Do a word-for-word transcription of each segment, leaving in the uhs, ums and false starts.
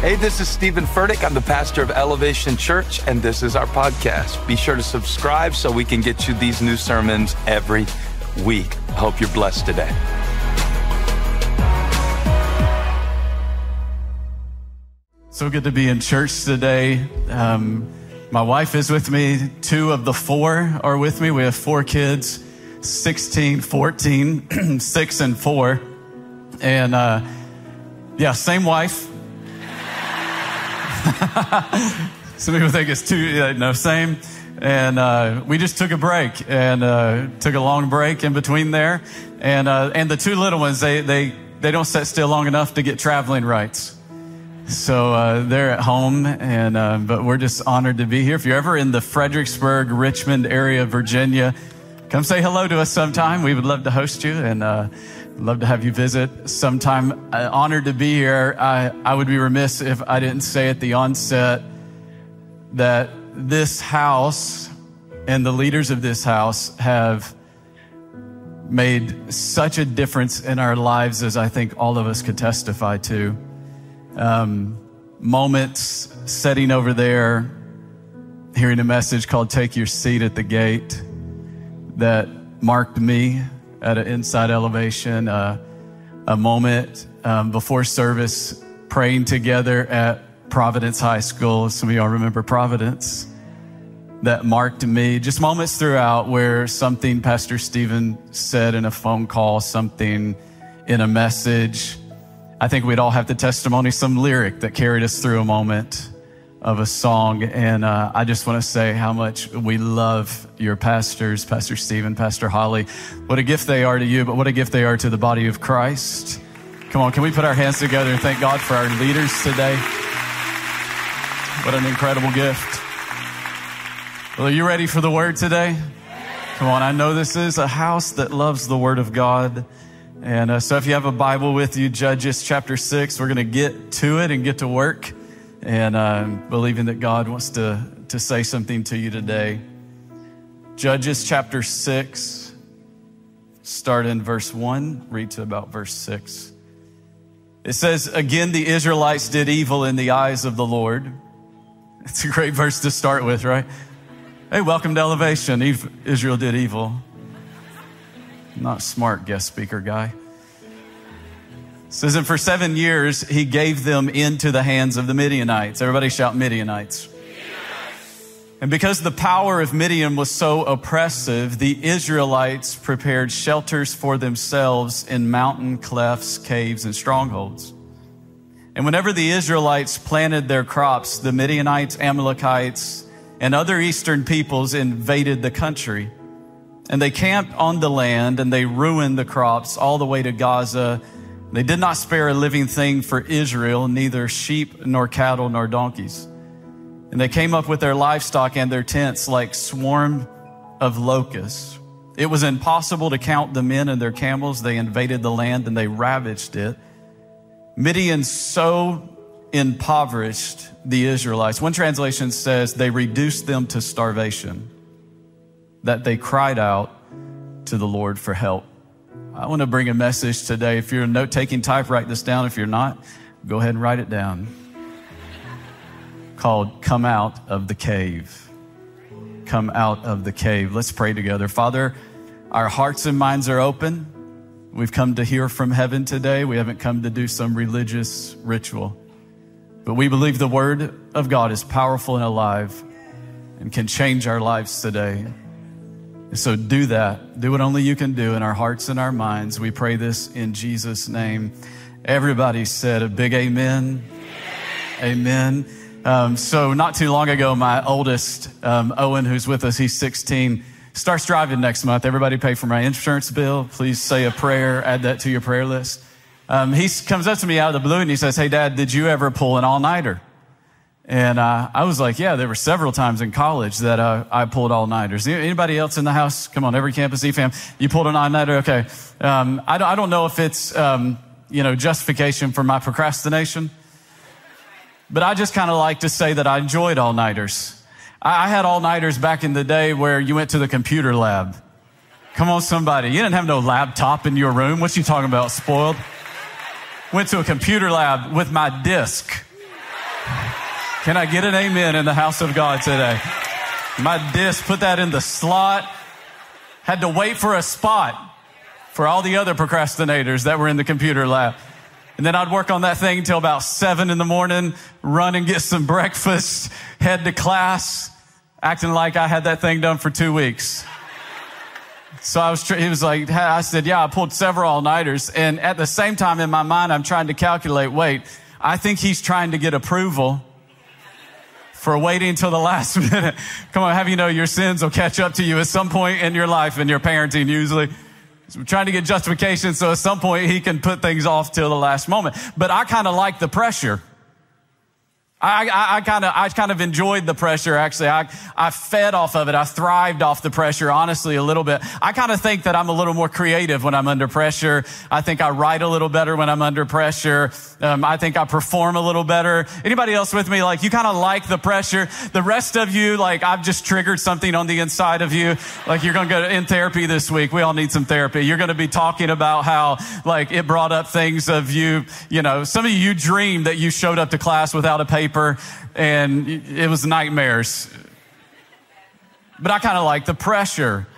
Hey, this is Stephen Furtick. I'm the pastor of Elevation Church, and this is our podcast. Be sure to subscribe so we can get you these new sermons every week. I hope you're blessed today. So good to be in church today. Um, my wife is with me. Two of the four are with me. We have four kids, sixteen, fourteen, six and four. And uh, yeah, same wife. Some people think it's too, no, same. And uh, we just took a break and uh, took a long break in between there. And uh, and the two little ones, they, they, they don't sit still long enough to get traveling rights. So uh, they're at home, and uh, but we're just honored to be here. If you're ever in the Fredericksburg, Richmond area, Virginia, come say hello to us sometime. We would love to host you, and uh, love to have you visit sometime. Uh, honored to be here. I, I would be remiss if I didn't say at the onset that this house and the leaders of this house have made such a difference in our lives, as I think all of us could testify to. Um, moments, sitting over there, hearing a message called Take Your Seat at the Gate that marked me at an inside elevation, uh, a moment um, before service, praying together at Providence High School. Some of y'all remember Providence. That marked me. Just moments throughout where something Pastor Stephen said in a phone call, something in a message. I think we'd all have the testimony, some lyric that carried us through a moment of a song. And uh, I just want to say how much we love your pastors, Pastor Stephen, Pastor Holly. What a gift they are to you, but what a gift they are to the body of Christ. Come on, can we put our hands together and thank God for our leaders today? What an incredible gift. Well, are you ready for the word today? Come on, I know this is a house that loves the word of God. And uh, so if you have a Bible with you, Judges chapter six, we're going to get to it and get to work. And I'm believing that God wants to, to say something to you today. Judges chapter six, start in verse one, read to about verse six. It says, again, the Israelites did evil in the eyes of the Lord. It's a great verse to start with, right? Hey, welcome to Elevation. Israel did evil. Not smart guest speaker guy. It says, and for seven years, he gave them into the hands of the Midianites. Everybody shout Midianites. Midianites. And because the power of Midian was so oppressive, the Israelites prepared shelters for themselves in mountain clefts, caves, and strongholds. And whenever the Israelites planted their crops, the Midianites, Amalekites, and other eastern peoples invaded the country. And they camped on the land, and they ruined the crops all the way to Gaza. They did not spare a living thing for Israel, neither sheep, nor cattle, nor donkeys. And they came up with their livestock and their tents like swarm of locusts. It was impossible to count the men and their camels. They invaded the land and they ravaged it. Midian so impoverished the Israelites. One translation says they reduced them to starvation, that they cried out to the Lord for help. I want to bring a message today. If you're a note-taking type, write this down. If you're not, go ahead and write it down. Called Come Out of the Cave. Come out of the cave. Let's pray together. Father, our hearts and minds are open. We've come to hear from heaven today. We haven't come to do some religious ritual, but we believe the word of God is powerful and alive and can change our lives today. So do that. Do what only you can do in our hearts and our minds. We pray this in Jesus' name. Everybody said a big amen. Amen. amen. Um, so not too long ago, my oldest, um, Owen, who's with us, he's sixteen, starts driving next month. Everybody pay for my insurance bill. Please say a prayer. Add that to your prayer list. Um, he comes up to me out of the blue and he says, hey, Dad, did you ever pull an all-nighter? And uh, I was like, yeah, there were several times in college that uh, I pulled all-nighters. Anybody else in the house? Come on, every campus E FAM. You pulled an all-nighter? Okay. Um, I, don't, I don't know if it's, um, you know, justification for my procrastination, but I just kind of like to say that I enjoyed all-nighters. I, I had all-nighters back in the day where you went to the computer lab. Come on, somebody. You didn't have no laptop in your room. What you talking about, spoiled? Went to a computer lab with my disc. Can I get an amen in the house of God today? My disc, put that in the slot. Had to wait for a spot for all the other procrastinators that were in the computer lab. And then I'd work on that thing until about seven in the morning, run and get some breakfast, head to class, acting like I had that thing done for two weeks. So I was, he was like, I said, yeah, I pulled several all-nighters. And at the same time in my mind, I'm trying to calculate, wait, I think he's trying to get approval for waiting until the last minute. Come on, have you know your sins will catch up to you at some point in your life and your parenting usually. So we're trying to get justification so at some point he can put things off till the last moment. But I kind of like the pressure. I, I, I kind of I kind of enjoyed the pressure, actually. I, I fed off of it. I thrived off the pressure, honestly, a little bit. I kind of think that I'm a little more creative when I'm under pressure. I think I write a little better when I'm under pressure. Um, I think I perform a little better. Anybody else with me? Like, you kind of like the pressure. The rest of you, like, I've just triggered something on the inside of you. Like, you're going to go in therapy this week. We all need some therapy. You're going to be talking about how, like, it brought up things of you, you know, some of you dreamed that you showed up to class without a paper. And it was nightmares. But I kind of like the pressure.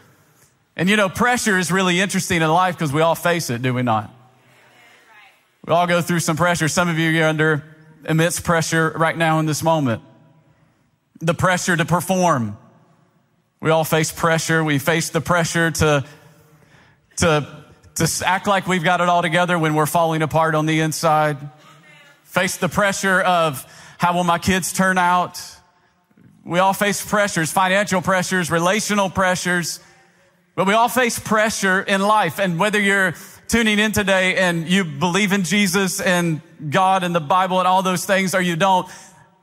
And you know, pressure is really interesting in life because we all face it, do we not? We all go through some pressure. Some of you are under immense pressure right now in this moment. The pressure to perform. We all face pressure. We face the pressure to, to, to act like we've got it all together when we're falling apart on the inside. Face the pressure of, how will my kids turn out? We all face pressures, financial pressures, relational pressures, but we all face pressure in life. And whether you're tuning in today and you believe in Jesus and God and the Bible and all those things, or you don't,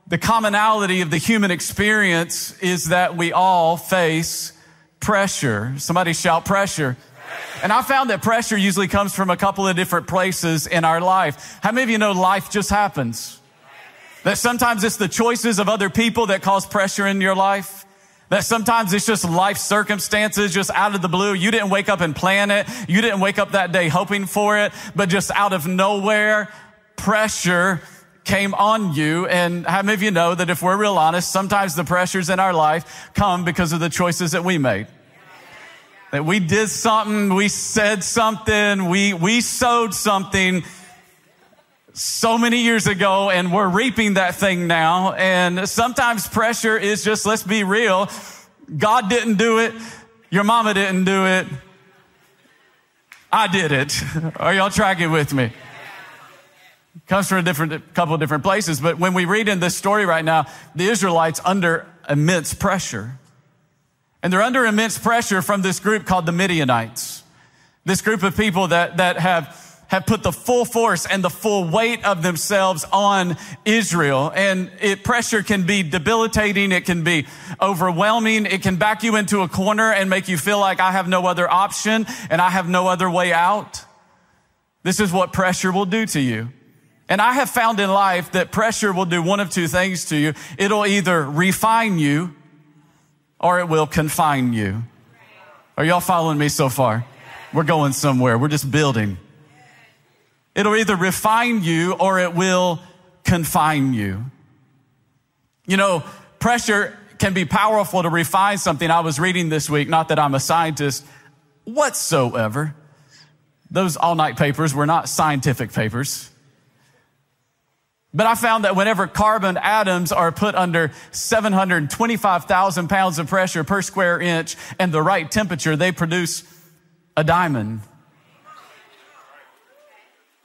the commonality of the human experience is that we all face pressure. Somebody shout pressure. And I found that pressure usually comes from a couple of different places in our life. How many of you know life just happens? That sometimes it's the choices of other people that cause pressure in your life. That sometimes it's just life circumstances, just out of the blue. You didn't wake up and plan it. You didn't wake up that day hoping for it, but just out of nowhere, pressure came on you. And how many of you know that if we're real honest, sometimes the pressures in our life come because of the choices that we made. That we did something, we said something, we, we sowed something so many years ago, and we're reaping that thing now. And sometimes pressure is just, let's be real, God didn't do it. Your mama didn't do it. I did it. Are y'all tracking with me? Comes from a different, couple of different places. But when we read in this story right now, the Israelites under immense pressure. And they're under immense pressure from this group called the Midianites. This group of people that, that have have put the full force and the full weight of themselves on Israel. And it, pressure can be debilitating. It can be overwhelming. It can back you into a corner and make you feel like I have no other option and I have no other way out. This is what pressure will do to you. And I have found in life that pressure will do one of two things to you. It'll either refine you or it will confine you. Are y'all following me so far? We're going somewhere. We're just building. It'll either refine you or it will confine you. You know, pressure can be powerful to refine something. I was reading this week, not that I'm a scientist whatsoever. Those all-night papers were not scientific papers. But I found that whenever carbon atoms are put under seven hundred twenty-five thousand pounds of pressure per square inch and the right temperature, they produce a diamond.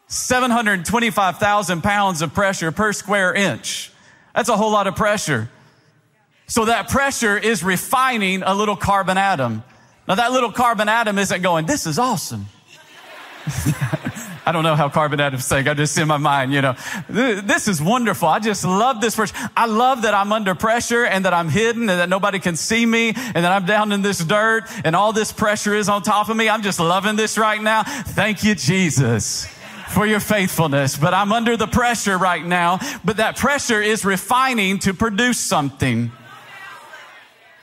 seven hundred twenty-five thousand pounds of pressure per square inch. That's a whole lot of pressure. So that pressure is refining a little carbon atom. Now that little carbon atom isn't going, this is awesome. I don't know how carbon atoms think. I just in my mind, you know, this is wonderful. I just love this pressure. I love that I'm under pressure and that I'm hidden and that nobody can see me and that I'm down in this dirt and all this pressure is on top of me. I'm just loving this right now. Thank you, Jesus, for your faithfulness. But I'm under the pressure right now. But that pressure is refining to produce something.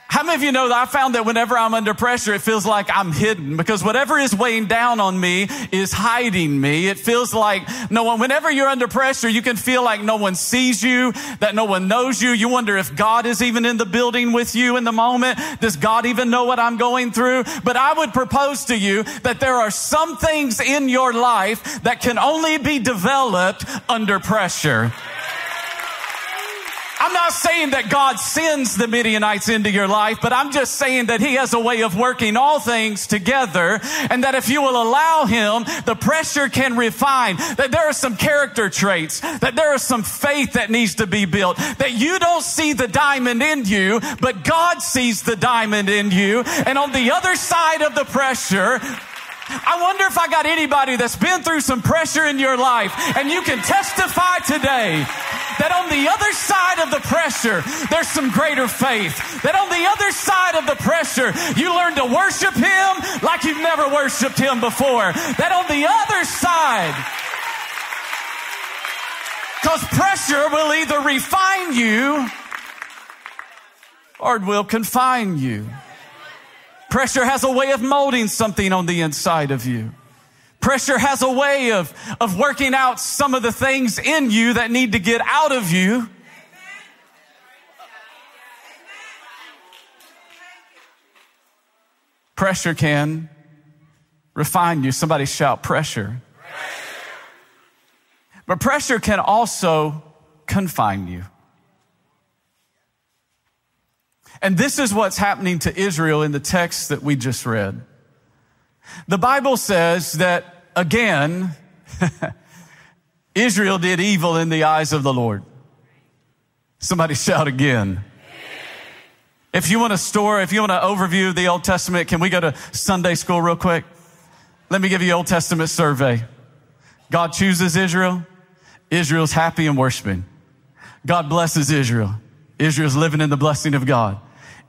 How many of you know that I found that whenever I'm under pressure, it feels like I'm hidden because whatever is weighing down on me is hiding me. It feels like no one, whenever you're under pressure, you can feel like no one sees you, that no one knows you. You wonder if God is even in the building with you in the moment. Does God even know what I'm going through? But I would propose to you that there are some things in your life that can only be developed under pressure. I'm not saying that God sends the Midianites into your life, but I'm just saying that he has a way of working all things together and that if you will allow him, the pressure can refine, that there are some character traits, that there is some faith that needs to be built, that you don't see the diamond in you, but God sees the diamond in you. And on the other side of the pressure, I wonder if I got anybody that's been through some pressure in your life and you can testify today that on the other side of the pressure, there's some greater faith. That on the other side of the pressure, you learn to worship him like you've never worshiped him before. That on the other side, because pressure will either refine you or it will confine you. Pressure has a way of molding something on the inside of you. Pressure has a way of, of working out some of the things in you that need to get out of you. Pressure can refine you. Somebody shout pressure. Pressure. But pressure can also confine you. And this is what's happening to Israel in the text that we just read. The Bible says that, again, Israel did evil in the eyes of the Lord. Somebody shout again. If you want a story, if you want an overview of the Old Testament, can we go to Sunday school real quick? Let me give you an Old Testament survey. God chooses Israel. Israel's happy and worshiping. God blesses Israel. Israel's living in the blessing of God.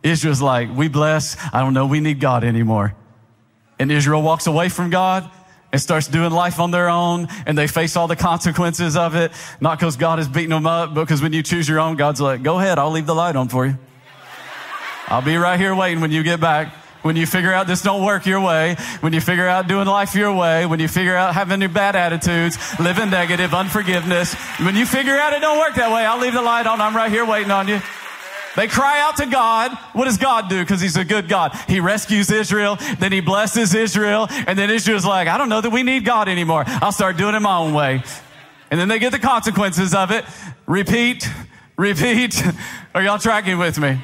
Israel's like, we bless. I don't know. We need God anymore. And Israel walks away from God and starts doing life on their own. And they face all the consequences of it. Not because God is beating them up, but because when you choose your own, God's like, go ahead. I'll leave the light on for you. I'll be right here waiting when you get back. When you figure out this don't work your way, when you figure out doing life your way, when you figure out having your bad attitudes, living negative, unforgiveness, when you figure out it don't work that way, I'll leave the light on. I'm right here waiting on you. They cry out to God. What does God do? Because he's a good God. He rescues Israel. Then he blesses Israel. And then Israel's like, I don't know that we need God anymore. I'll start doing it my own way. And then they get the consequences of it. Repeat, repeat. Are y'all tracking with me?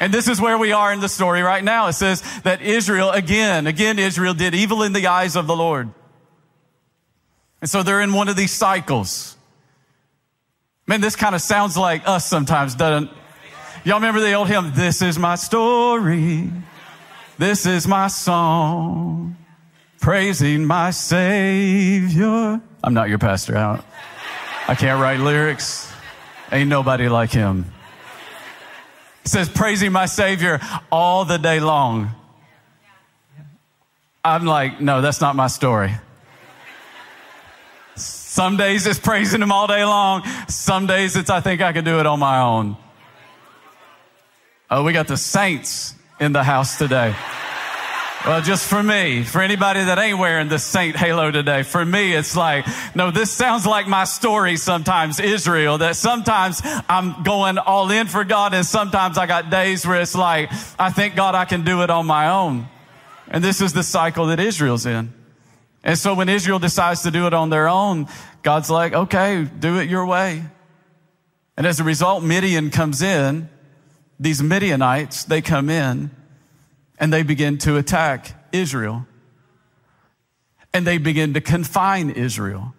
And this is where we are in the story right now. It says that Israel, again, again, Israel did evil in the eyes of the Lord. And so they're in one of these cycles. Man, this kind of sounds like us sometimes, doesn't it? Y'all remember the old hymn, this is my story, this is my song. praising my Savior. I'm not your pastor. I, don't, I can't write lyrics. Ain't nobody like him. It says, praising my Savior all the day long. I'm like, no, that's not my story. Some days it's praising him all day long. Some days it's, I think I can do it on my own. Oh, we got the saints in the house today. Well, just for me, for anybody that ain't wearing the saint halo today, for me, it's like, no, this sounds like my story sometimes, Israel, that sometimes I'm going all in for God and sometimes I got days where it's like, I think, God, I can do it on my own. And this is the cycle that Israel's in. And so when Israel decides to do it on their own, God's like, okay, do it your way. And as a result, Midian comes in. These Midianites, they come in. And they begin to attack Israel. And they begin to confine Israel.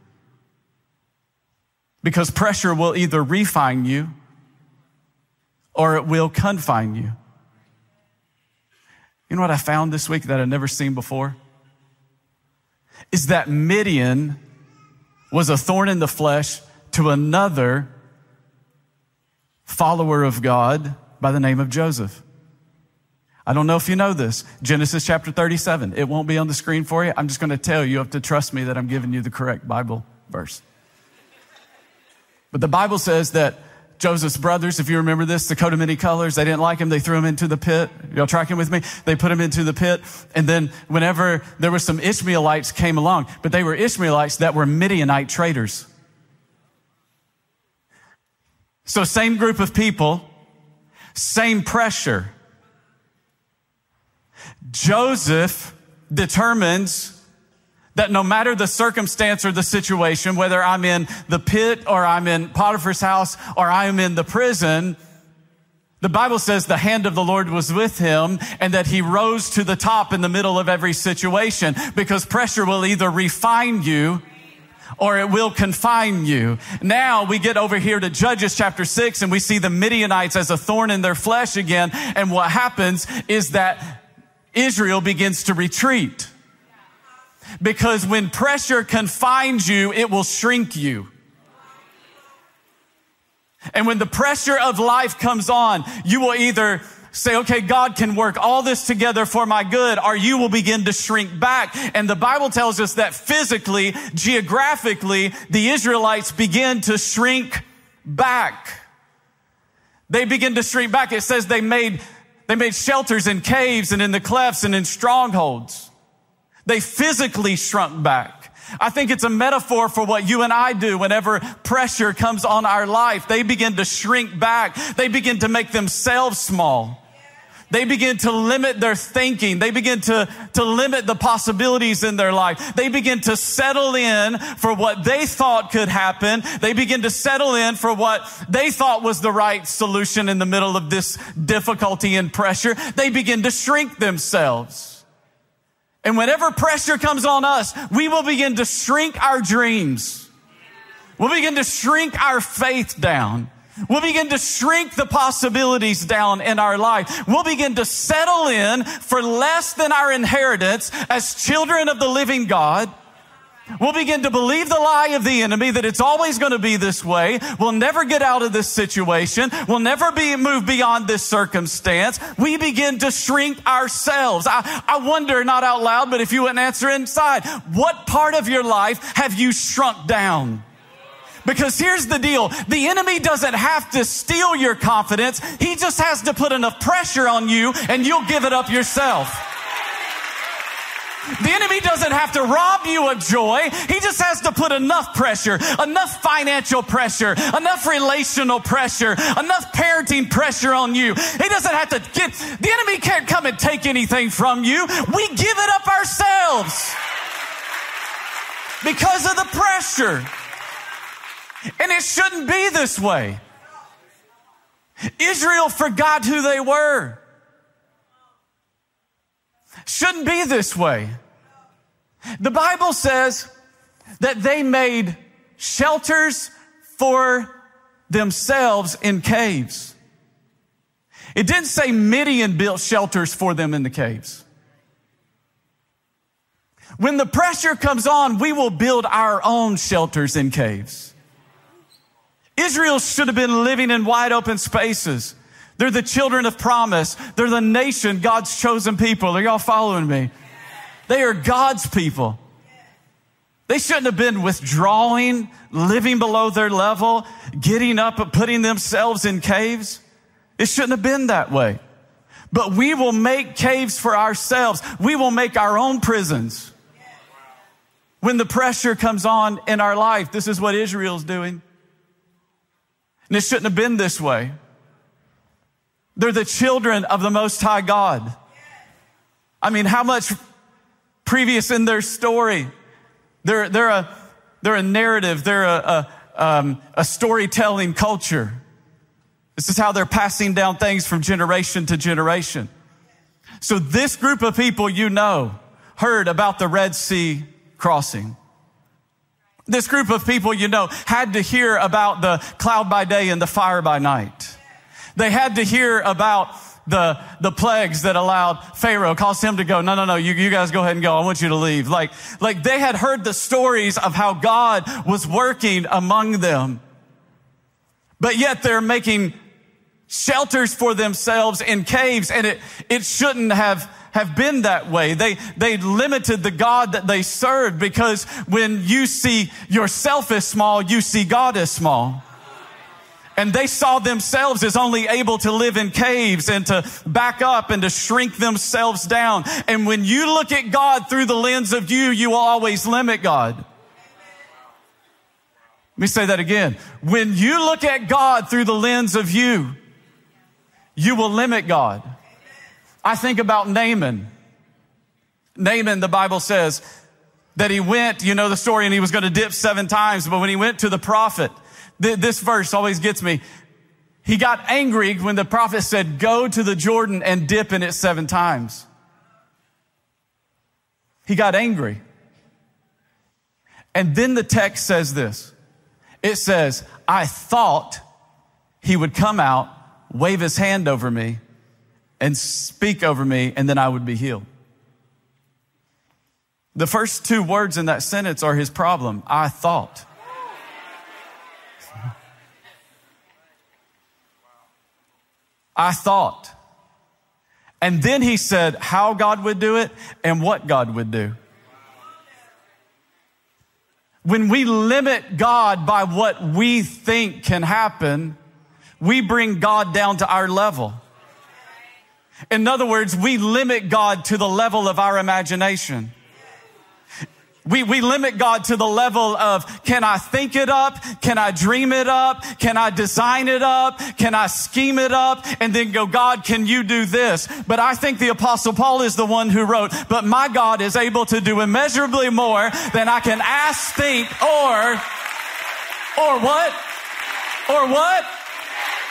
Because pressure will either refine you or it will confine you. You know what I found this week that I've never seen before? Is that Midian was a thorn in the flesh to another follower of God by the name of Joseph. I don't know if you know this. Genesis chapter thirty-seven. It won't be on the screen for you. I'm just going to tell you. You have to trust me that I'm giving you the correct Bible verse. But the Bible says that Joseph's brothers, if you remember this, the coat of many colors, they didn't like him. They threw him into the pit. Y'all tracking with me? They put him into the pit. And then whenever there were some Ishmaelites came along, but they were Ishmaelites that were Midianite traders. So same group of people, same pressure. Joseph determines that no matter the circumstance or the situation, whether I'm in the pit or I'm in Potiphar's house or I'm in the prison, the Bible says the hand of the Lord was with him and that he rose to the top in the middle of every situation, because pressure will either refine you or it will confine you. Now we get over here to Judges chapter six and we see the Midianites as a thorn in their flesh again. And what happens is that Israel begins to retreat, because when pressure confines you, it will shrink you. And when the pressure of life comes on, you will either say, okay, God can work all this together for my good, or you will begin to shrink back. And the Bible tells us that physically, geographically, the Israelites begin to shrink back. They begin to shrink back. It says they made They made shelters in caves and in the clefts and in strongholds. They physically shrunk back. I think it's a metaphor for what you and I do whenever pressure comes on our life. They begin to shrink back. They begin to make themselves small. They begin to limit their thinking. They begin to, to limit the possibilities in their life. They begin to settle in for what they thought could happen. They begin to settle in for what they thought was the right solution in the middle of this difficulty and pressure. They begin to shrink themselves. And whenever pressure comes on us, we will begin to shrink our dreams. We'll begin to shrink our faith down. We'll begin to shrink the possibilities down in our life. We'll begin to settle in for less than our inheritance as children of the living God. We'll begin to believe the lie of the enemy that it's always going to be this way. We'll never get out of this situation. We'll never be moved beyond this circumstance. We begin to shrink ourselves. I, I wonder, not out loud, but if you wouldn't answer inside, what part of your life have you shrunk down? Because here's the deal. The enemy doesn't have to steal your confidence. He just has to put enough pressure on you and you'll give it up yourself. The enemy doesn't have to rob you of joy. He just has to put enough pressure, enough financial pressure, enough relational pressure, enough parenting pressure on you. He doesn't have to get, the enemy can't come and take anything from you. We give it up ourselves because of the pressure. And it shouldn't be this way. Israel forgot who they were. Shouldn't be this way. The Bible says that they made shelters for themselves in caves. It didn't say Midian built shelters for them in the caves. When the pressure comes on, we will build our own shelters in caves. Israel should have been living in wide open spaces. They're the children of promise. They're the nation, God's chosen people. Are y'all following me? They are God's people. They shouldn't have been withdrawing, living below their level, getting up and putting themselves in caves. It shouldn't have been that way. But we will make caves for ourselves. We will make our own prisons. When the pressure comes on in our life, this is what Israel's doing. And it shouldn't have been this way. They're the children of the Most High God. I mean, how much previous in their story? They're, they're, a, they're a narrative. They're a, a, um, a storytelling culture. This is how they're passing down things from generation to generation. So this group of people, you know, heard about the Red Sea crossing. This group of people, you know, had to hear about the cloud by day and the fire by night. They had to hear about the, the plagues that allowed Pharaoh, caused him to go, no, no, no, you, you guys go ahead and go. I want you to leave. Like, like they had heard the stories of how God was working among them. But yet they're making shelters for themselves in caves, and it, it shouldn't have, have been that way. They, they limited the God that they served, because when you see yourself as small, you see God as small. And they saw themselves as only able to live in caves and to back up and to shrink themselves down. And when you look at God through the lens of you, you will always limit God. Let me say that again. When you look at God through the lens of you, you will limit God. I think about Naaman. Naaman, the Bible says that he went, you know the story, and he was going to dip seven times. But when he went to the prophet, th- this verse always gets me. He got angry when the prophet said, go to the Jordan and dip in it seven times. He got angry. And then the text says this. It says, I thought he would come out, wave his hand over me, and speak over me, and then I would be healed. The first two words in that sentence are his problem. I thought. I thought. And then he said how God would do it and what God would do. When we limit God by what we think can happen, we bring God down to our level. In other words, we limit God to the level of our imagination. We, we limit God to the level of, can I think it up? Can I dream it up? Can I design it up? Can I scheme it up? And then go, God, can you do this? But I think the Apostle Paul is the one who wrote, but my God is able to do immeasurably more than I can ask, think, or, or what? Or what?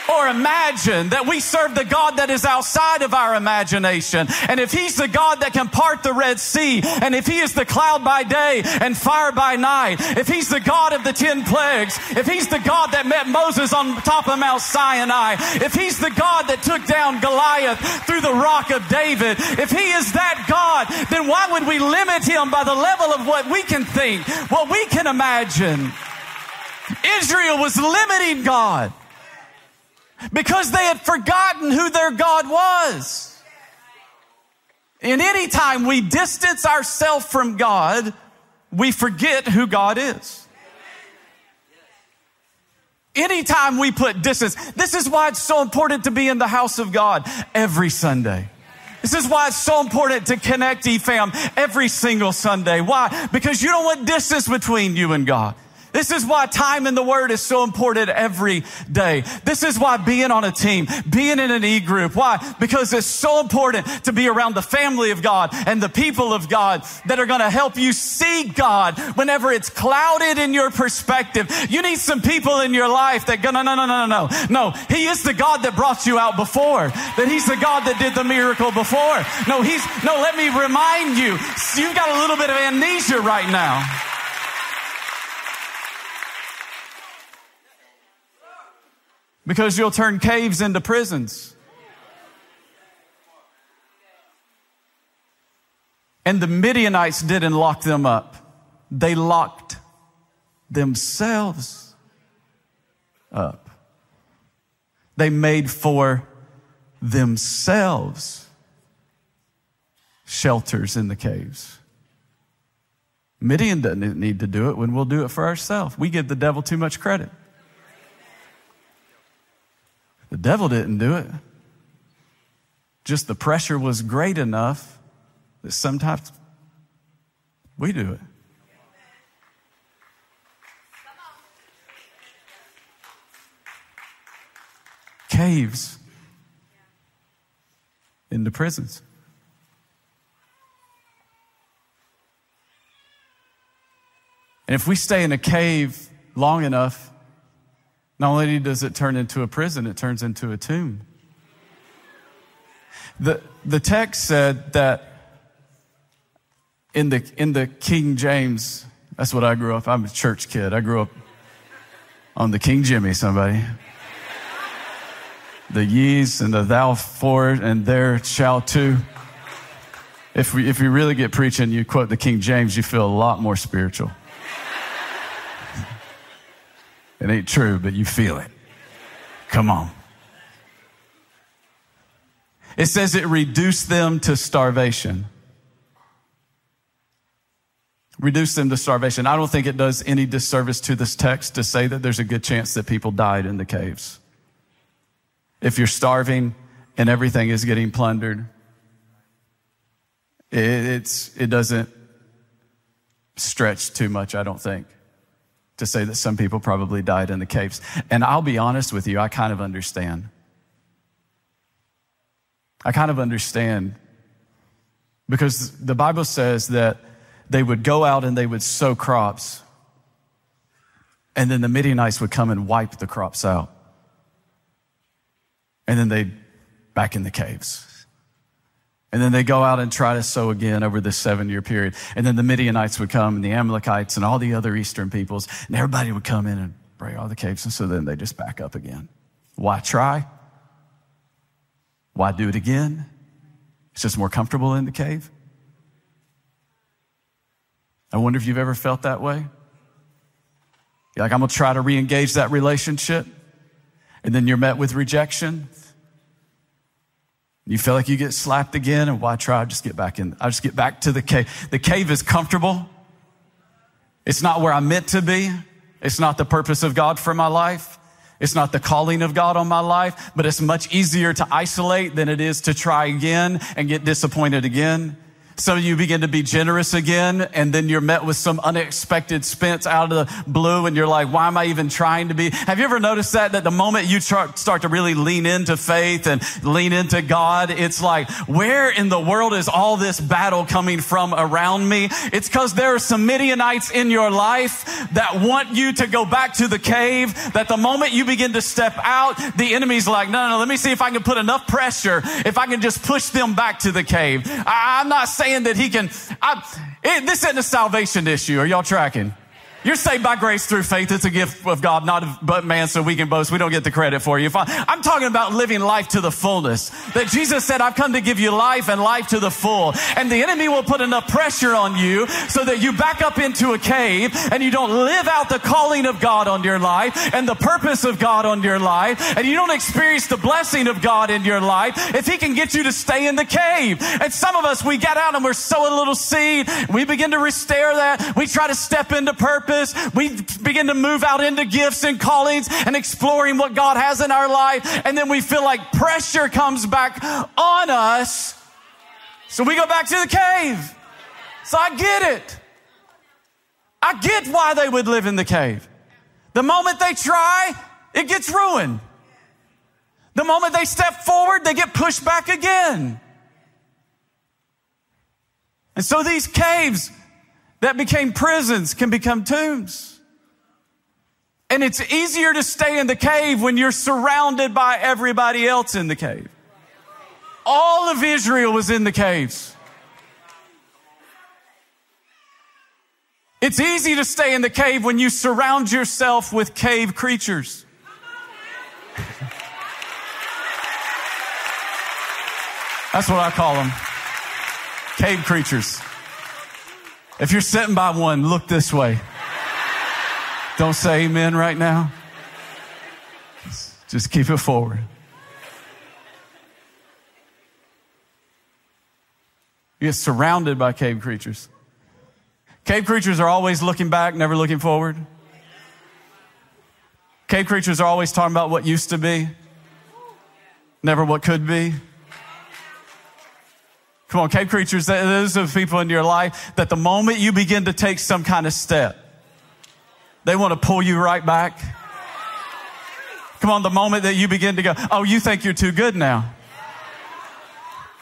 Or imagine. That we serve the God that is outside of our imagination. And if he's the God that can part the Red Sea, and if he is the cloud by day and fire by night, if he's the God of the ten plagues, if he's the God that met Moses on top of Mount Sinai, if he's the God that took down Goliath through the rock of David, if he is that God, then why would we limit him by the level of what we can think, what we can imagine? Israel was limiting God, because they had forgotten who their God was. And any time we distance ourselves from God, we forget who God is. Anytime we put distance, this is why it's so important to be in the house of God every Sunday. This is why it's so important to connect E F A M every single Sunday. Why? Because you don't want distance between you and God. This is why time in the Word is so important every day. This is why being on a team, being in an e-group. Why? Because it's so important to be around the family of God and the people of God that are going to help you see God whenever it's clouded in your perspective. You need some people in your life that go, no, no, no, no, no, no. He is the God that brought you out before. That he's the God that did the miracle before. No, he's, no, let me remind you, you've got a little bit of amnesia right now. Because you'll turn caves into prisons. And the Midianites didn't lock them up. They locked themselves up. They made for themselves shelters in the caves. Midian doesn't need to do it when we'll do it for ourselves. We give the devil too much credit. The devil didn't do it. Just the pressure was great enough that sometimes we do it. Caves into prisons. And if we stay in a cave long enough, not only does it turn into a prison, it turns into a tomb. The, the text said that in the, in the King James, that's what I grew up. I'm a church kid. I grew up on the King Jimmy, somebody. The ye's and the thou for and there shall too. If we, if you really get preaching, you quote the King James, you feel a lot more spiritual. It ain't true, but you feel it. Come on. It says it reduced them to starvation. Reduced them to starvation. I don't think it does any disservice to this text to say that there's a good chance that people died in the caves. If you're starving and everything is getting plundered, it, it's, it doesn't stretch too much, I don't think, to say that some people probably died in the caves. And I'll be honest with you, I kind of understand. I kind of understand because the Bible says that they would go out and they would sow crops, and then the Midianites would come and wipe the crops out. And then they'd back in the caves. And then they go out and try to sow again over this seven-year period. And then the Midianites would come and the Amalekites and all the other Eastern peoples. And everybody would come in and break all the caves. And so then they just back up again. Why try? Why do it again? It's just more comfortable in the cave. I wonder if you've ever felt that way. You're like, I'm going to try to re-engage that relationship. And then you're met with rejection. You feel like you get slapped again, and why try? I just get back in. I just get back to the cave. The cave is comfortable. It's not where I'm meant to be. It's not the purpose of God for my life. It's not the calling of God on my life, but it's much easier to isolate than it is to try again and get disappointed again. Some of you begin to be generous again, and then you're met with some unexpected expense out of the blue, and you're like, why am I even trying to be? Have you ever noticed that, that the moment you tra- start to really lean into faith and lean into God, it's like, where in the world is all this battle coming from around me? It's because there are some Midianites in your life that want you to go back to the cave, that the moment you begin to step out, the enemy's like, no, no, no let me see if I can put enough pressure, if I can just push them back to the cave. I- I'm not saying saying that he can, I, it, this isn't a salvation issue. Are y'all tracking? You're saved by grace through faith. It's a gift of God, not of but man, so we can boast. We don't get the credit for you. I, I'm talking about living life to the fullness. That Jesus said, I've come to give you life and life to the full. And the enemy will put enough pressure on you so that you back up into a cave and you don't live out the calling of God on your life and the purpose of God on your life. And you don't experience the blessing of God in your life if he can get you to stay in the cave. And some of us, we get out and we're sowing a little seed. We begin to restore that. We try to step into purpose. We begin to move out into gifts and callings and exploring what God has in our life. And then we feel like pressure comes back on us. So we go back to the cave. So I get it. I get why they would live in the cave. The moment they try, it gets ruined. The moment they step forward, they get pushed back again. And so these caves that became prisons can become tombs. And it's easier to stay in the cave when you're surrounded by everybody else in the cave. All of Israel was in the caves. It's easy to stay in the cave when you surround yourself with cave creatures. That's what I call them. Cave creatures. If you're sitting by one, look this way. Don't say amen right now. Just keep it forward. You get surrounded by cave creatures. Cave creatures are always looking back, never looking forward. Cave creatures are always talking about what used to be, never what could be. Come on, cave creatures, those are the people in your life that the moment you begin to take some kind of step, they want to pull you right back. Come on, the moment that you begin to go, oh, you think you're too good now.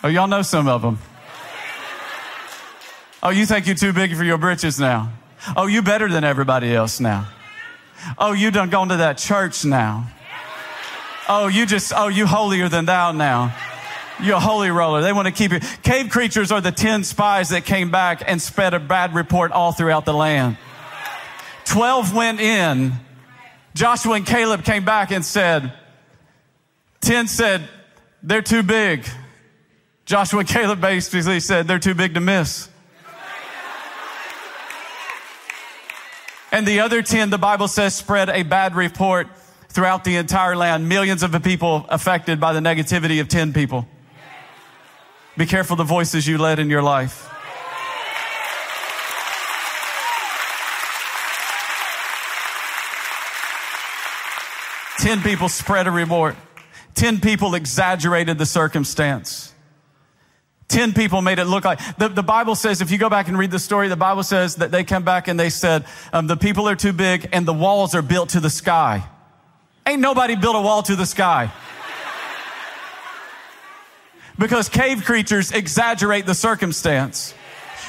Oh, y'all know some of them. Oh, you think you're too big for your britches now. Oh, you better than everybody else now. Oh, you done gone to that church now. Oh, you just, oh, you holier than thou now. You're a holy roller. They want to keep you. Cave creatures are the ten spies that came back and spread a bad report all throughout the land. Twelve went in. Joshua and Caleb came back and said, ten said, they're too big. Joshua and Caleb basically said, they're too big to miss. And the other ten, the Bible says, spread a bad report throughout the entire land. Millions of people affected by the negativity of ten people. Be careful the voices you let in your life. Ten people spread a report. Ten people exaggerated the circumstance. Ten people made it look like, the, the Bible says, if you go back and read the story, the Bible says that they come back and they said, um, the people are too big and the walls are built to the sky. Ain't nobody built a wall to the sky. Because cave creatures exaggerate the circumstance.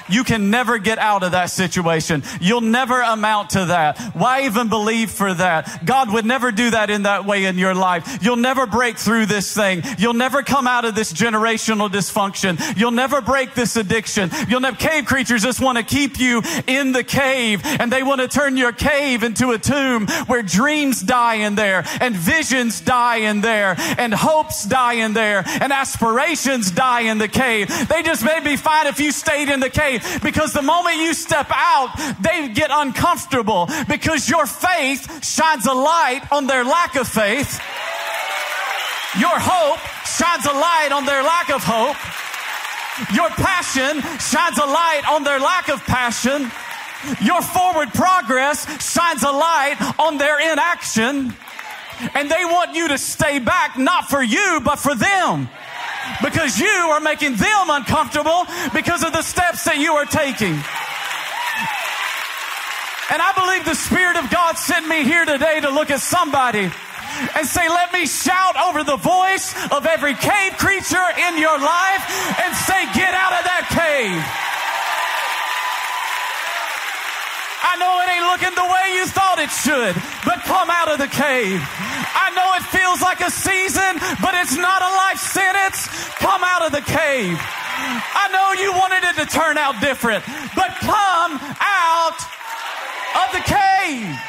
You can never get out of that situation. You'll never amount to that. Why even believe for that? God would never do that in that way in your life. You'll never break through this thing. You'll never come out of this generational dysfunction. You'll never break this addiction. You'll never. Cave creatures just want to keep you in the cave, and they want to turn your cave into a tomb where dreams die in there, and visions die in there, and hopes die in there, and aspirations die in the cave. They just may be fine if you stayed in the cave. Because the moment you step out, they get uncomfortable because your faith shines a light on their lack of faith. Your hope shines a light on their lack of hope. Your passion shines a light on their lack of passion. Your forward progress shines a light on their inaction. And they want you to stay back, not for you, but for them. Because you are making them uncomfortable because of the steps that you are taking. And I believe the Spirit of God sent me here today to look at somebody and say, let me shout over the voice of every cave creature in your life and say, get out of that cave. I know it ain't looking the way you thought it should, but come out of the cave. I know it feels like a season, but it's not a life sentence. Come out of the cave. I know you wanted it to turn out different, but come out of the cave.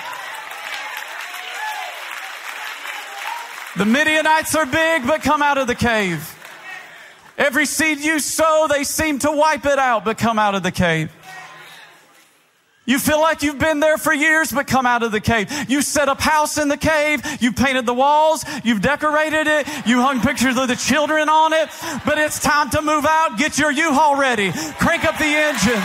The Midianites are big, but come out of the cave. Every seed you sow, they seem to wipe it out, but come out of the cave. You feel like you've been there for years, but come out of the cave. You set up house in the cave. You painted the walls. You've decorated it. You hung pictures of the children on it. But it's time to move out. Get your U-Haul ready. Crank up the engine.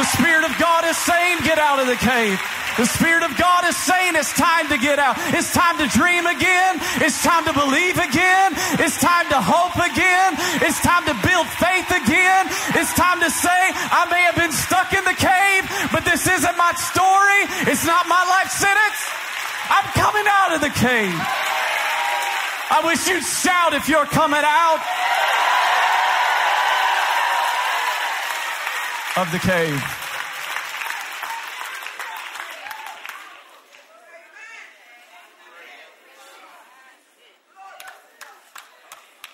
The Spirit of God is saying, get out of the cave. The Spirit of God is saying it's time to get out. It's time to dream again. It's time to believe again. It's time to hope again. It's time to build faith again. It's time to say, I may have been stuck in the cave, but this isn't my story. It's not my life sentence. I'm coming out of the cave. I wish you'd shout if you're coming out of the cave.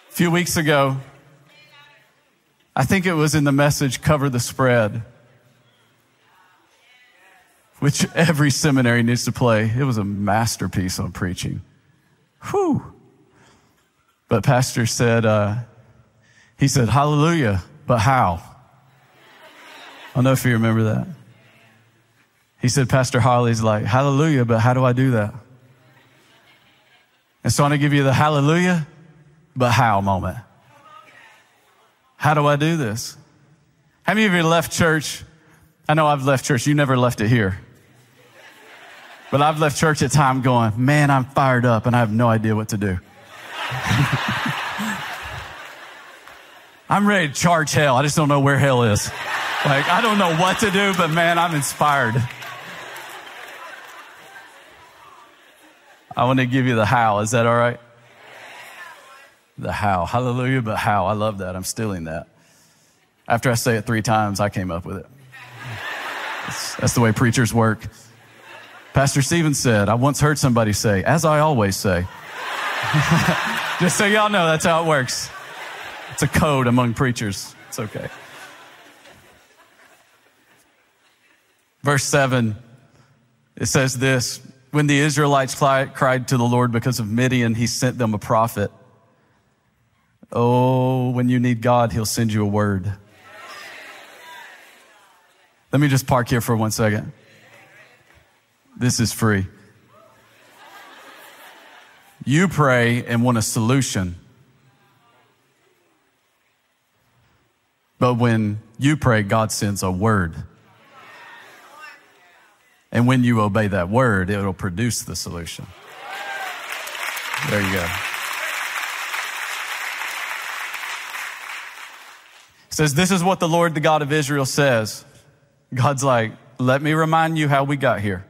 A few weeks ago, I think it was in the message, Cover the Spread, which every seminary needs to play. It was a masterpiece on preaching. Whew. But pastor said, uh, he said, hallelujah, but how? I don't know if you remember that. He said, Pastor Holly's like, hallelujah, but how do I do that? And so I'm going to give you the hallelujah, but how moment. How do I do this? How many of you left church? I know I've left church. You never left it here. But I've left church at time going, man, I'm fired up and I have no idea what to do. I'm ready to charge hell. I just don't know where hell is. Like, I don't know what to do, but man, I'm inspired. I want to give you the how. Is that all right? The how. Hallelujah, but how. I love that. I'm stealing that. After I say it three times, I came up with it. That's, that's the way preachers work. Pastor Stephen said, I once heard somebody say, as I always say. Just so y'all know, that's how it works. It's a code among preachers. It's okay. Verse seven, it says this, when the Israelites cried to the Lord because of Midian, he sent them a prophet. Oh, when you need God, he'll send you a word. Let me just park here for one second. This is free. You pray and want a solution. But when you pray, God sends a word. And when you obey that word, it'll produce the solution. There you go. It says, this is what the Lord, the God of Israel says. God's like, let me remind you how we got here.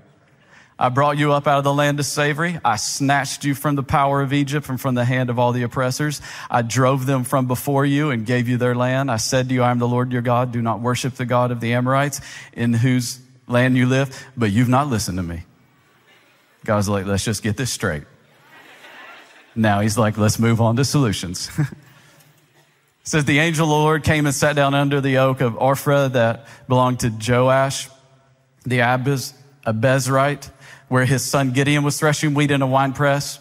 I brought you up out of the land of slavery. I snatched you from the power of Egypt and from the hand of all the oppressors. I drove them from before you and gave you their land. I said to you, I am the Lord your God. Do not worship the God of the Amorites in whose land you live, but you've not listened to me. God's like, let's just get this straight. Now he's like, let's move on to solutions. It says, the angel of the Lord came and sat down under the oak of Orphrah that belonged to Joash, the Abiz, Abezrite, where his son Gideon was threshing wheat in a winepress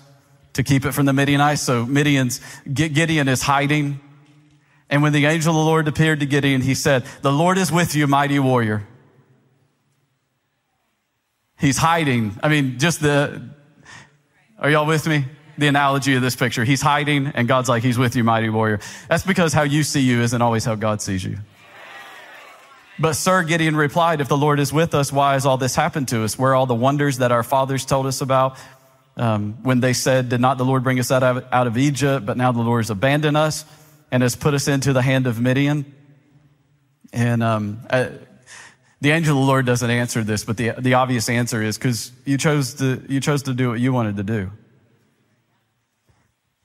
to keep it from the Midianites. So Midian's, Gideon is hiding. And when the angel of the Lord appeared to Gideon, he said, the Lord is with you, mighty warrior. He's hiding. I mean, just the, are y'all with me? The analogy of this picture. He's hiding and God's like, he's with you, mighty warrior. That's because how you see you isn't always how God sees you. But Sir Gideon replied, if the Lord is with us, why has all this happened to us? Where are all the wonders that our fathers told us about um, when they said, did not the Lord bring us out of, out of Egypt, but now the Lord has abandoned us and has put us into the hand of Midian? And um, uh, the angel of the Lord doesn't answer this, but the, the obvious answer is because you chose to, you chose to do what you wanted to do.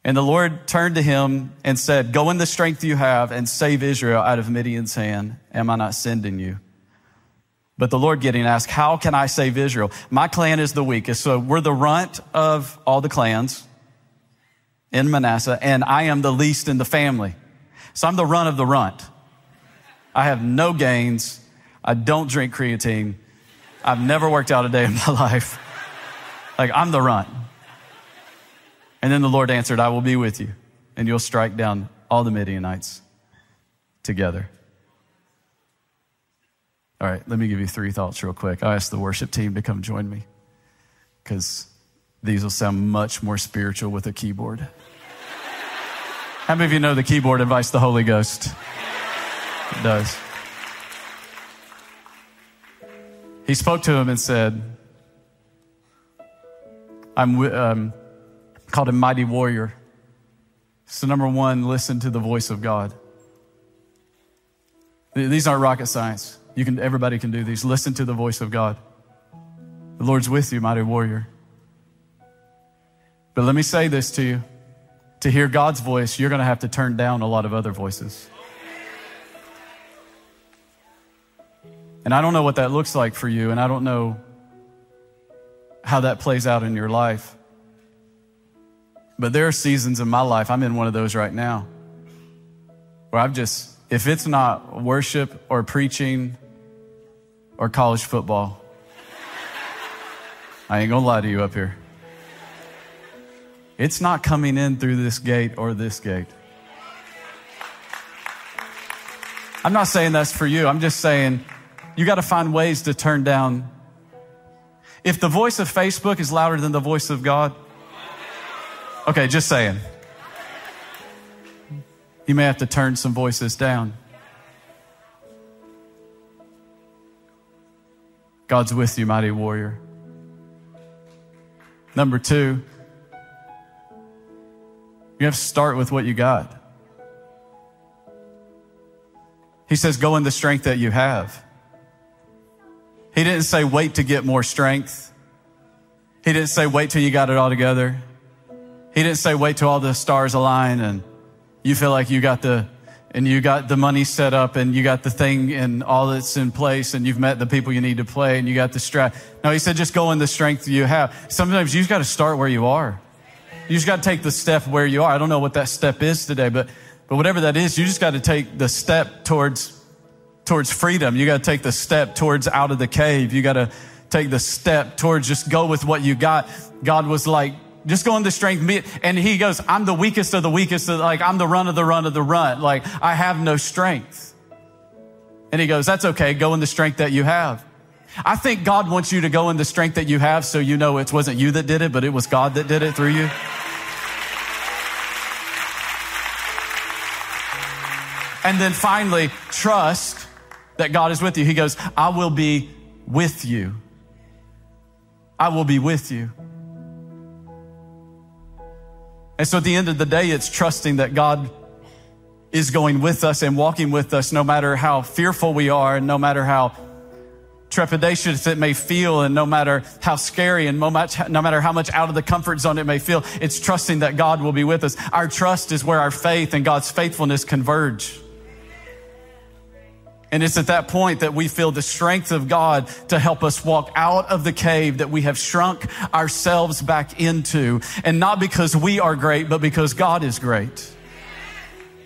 And the Lord turned to him and said, go in the strength you have and save Israel out of Midian's hand. Am I not sending you? But the Lord Gideon asked, how can I save Israel? My clan is the weakest. So we're the runt of all the clans in Manasseh, and I am the least in the family. So I'm the runt of the runt. I have no gains. I don't drink creatine. I've never worked out a day in my life. Like, I'm the runt. And then the Lord answered, I will be with you, and you'll strike down all the Midianites together. All right, let me give you three thoughts real quick. I asked the worship team to come join me because these will sound much more spiritual with a keyboard. How many of you know the keyboard invites the Holy Ghost? It does. He spoke to him and said, I'm with... Um, called him mighty warrior. So number one, listen to the voice of God. These aren't rocket science. You can, everybody can do these. Listen to the voice of God. The Lord's with you, mighty warrior. But let me say this to you. To hear God's voice, you're going to have to turn down a lot of other voices. And I don't know what that looks like for you, and I don't know how that plays out in your life. But there are seasons in my life, I'm in one of those right now, where I've just, if it's not worship or preaching or college football, I ain't gonna lie to you up here. It's not coming in through this gate or this gate. I'm not saying that's for you. I'm just saying You got to find ways to turn down. If the voice of Facebook is louder than the voice of God, okay, just saying. You may have to turn some voices down. God's with you, mighty warrior. Number two, you have to start with what you got. He says, go in the strength that you have. He didn't say, wait to get more strength. He didn't say, wait till you got it all together. He didn't say, wait till all the stars align and you feel like you got the, and you got the money set up and you got the thing and all that's in place and you've met the people you need to play and you got the strat. No, he said, just go in the strength you have. Sometimes you just got to start where you are. You just got to take the step where you are. I don't know what that step is today, but But whatever that is, you just got to take the step towards towards freedom. You got to take the step towards out of the cave. You got to take the step towards just go with what you got. God was like, just go in the strength. And he goes, I'm the weakest of the weakest. Of, like, I'm the run of the run of the run. Like, I have no strength. And he goes, that's okay. Go in the strength that you have. I think God wants you to go in the strength that you have so you know it wasn't you that did it, but it was God that did it through you. And then finally, trust that God is with you. He goes, I will be with you. I will be with you. And so at the end of the day, it's trusting that God is going with us and walking with us no matter how fearful we are and no matter how trepidatious it may feel and no matter how scary and no matter how much out of the comfort zone it may feel. It's trusting that God will be with us. Our trust is where our faith and God's faithfulness converge. And it's at that point that we feel the strength of God to help us walk out of the cave that we have shrunk ourselves back into. And not because we are great, but because God is great.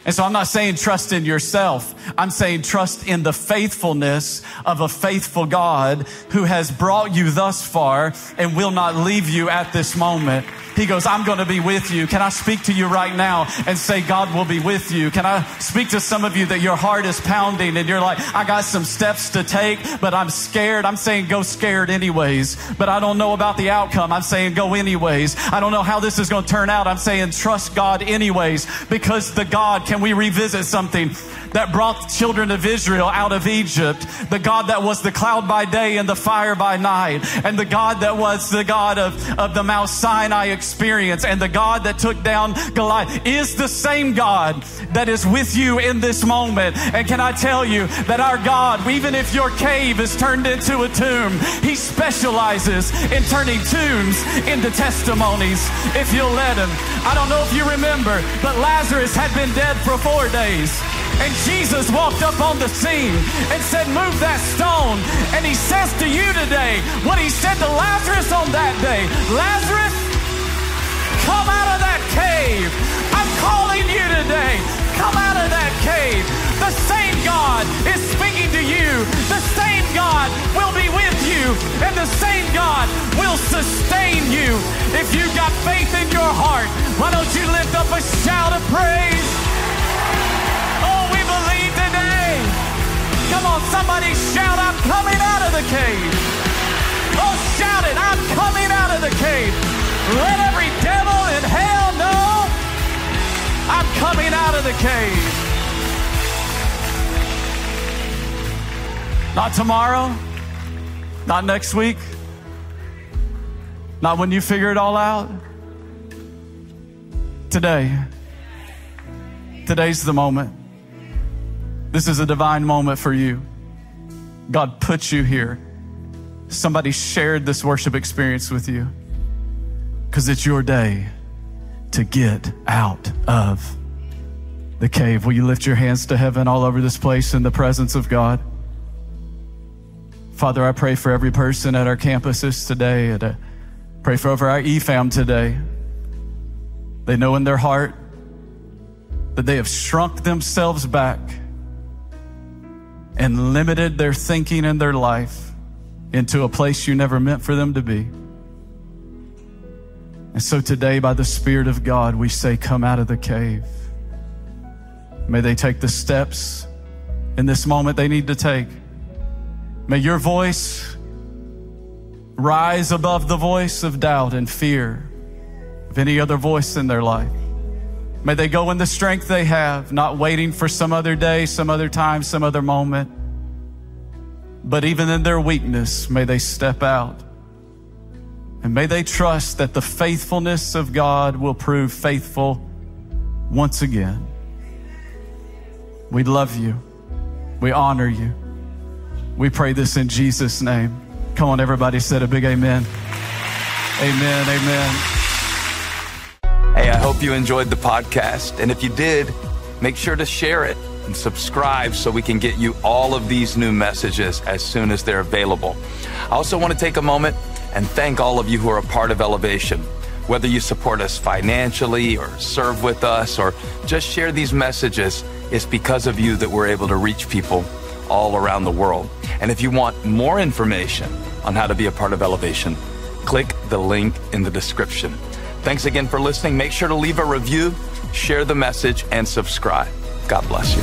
And so I'm not saying trust in yourself. I'm saying trust in the faithfulness of a faithful God who has brought you thus far and will not leave you at this moment. He goes, I'm going to be with you. Can I speak to you right now and say, God will be with you? Can I speak to some of you that your heart is pounding and you're like, I got some steps to take, but I'm scared. I'm saying go scared anyways, but I don't know about the outcome. I'm saying go anyways. I don't know how this is going to turn out. I'm saying trust God anyways, because the God, can we revisit something that brought the children of Israel out of Egypt? The God that was the cloud by day and the fire by night, and the God that was the God of, of the Mount Sinai experience, and the God that took down Goliath is the same God that is with you in this moment. And can I tell you that our God, even if your cave is turned into a tomb, he specializes in turning tombs into testimonies if you'll let him. I don't know if you remember, but Lazarus had been dead for four days. And Jesus walked up on the scene and said, move that stone. And he says to you today what he said to Lazarus on that day. Lazarus, come out of that cave. I'm calling you today. Come out of that cave. The same God is speaking to you. The same God will be with you. And the same God will sustain you. If you've got faith in your heart, why don't you lift up a shout of praise? Believe today. Come on, somebody shout, I'm coming out of the cave. Oh, shout it, I'm coming out of the cave. Let every devil in hell know I'm coming out of the cave. Not tomorrow, not next week, not when you figure it all out. Today. Today's the moment. This is a divine moment for you. God put you here. Somebody shared this worship experience with you because it's your day to get out of the cave. Will you lift your hands to heaven all over this place in the presence of God? Father, I pray for every person at our campuses today. And I pray for over our E FAM today. They know in their heart that they have shrunk themselves back and limited their thinking and their life into a place you never meant for them to be. And so today, by the Spirit of God, we say, come out of the cave. May they take the steps in this moment they need to take. May your voice rise above the voice of doubt and fear of any other voice in their life. May they go in the strength they have, not waiting for some other day, some other time, some other moment. But even in their weakness, may they step out. And may they trust that the faithfulness of God will prove faithful once again. We love you. We honor you. We pray this in Jesus' name. Come on, everybody, said a big amen. Amen, amen. Hey, I hope you enjoyed the podcast. And if you did, make sure to share it and subscribe so we can get you all of these new messages as soon as they're available. I also want to take a moment and thank all of you who are a part of Elevation. Whether you support us financially or serve with us or just share these messages, it's because of you that we're able to reach people all around the world. And if you want more information on how to be a part of Elevation, click the link in the description. Thanks again for listening. Make sure to leave a review, share the message, and subscribe. God bless you.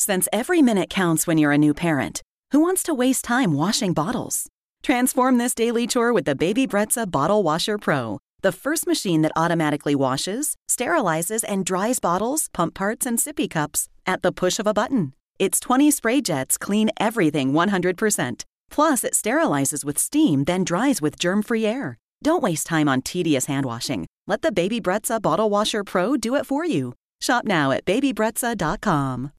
Since every minute counts when you're a new parent, who wants to waste time washing bottles? Transform this daily chore with the Baby Brezza Bottle Washer Pro, the first machine that automatically washes, sterilizes, and dries bottles, pump parts, and sippy cups at the push of a button. Its twenty spray jets clean everything one hundred percent. Plus, it sterilizes with steam, then dries with germ-free air. Don't waste time on tedious hand washing. Let the Baby Brezza Bottle Washer Pro do it for you. Shop now at baby brezza dot com.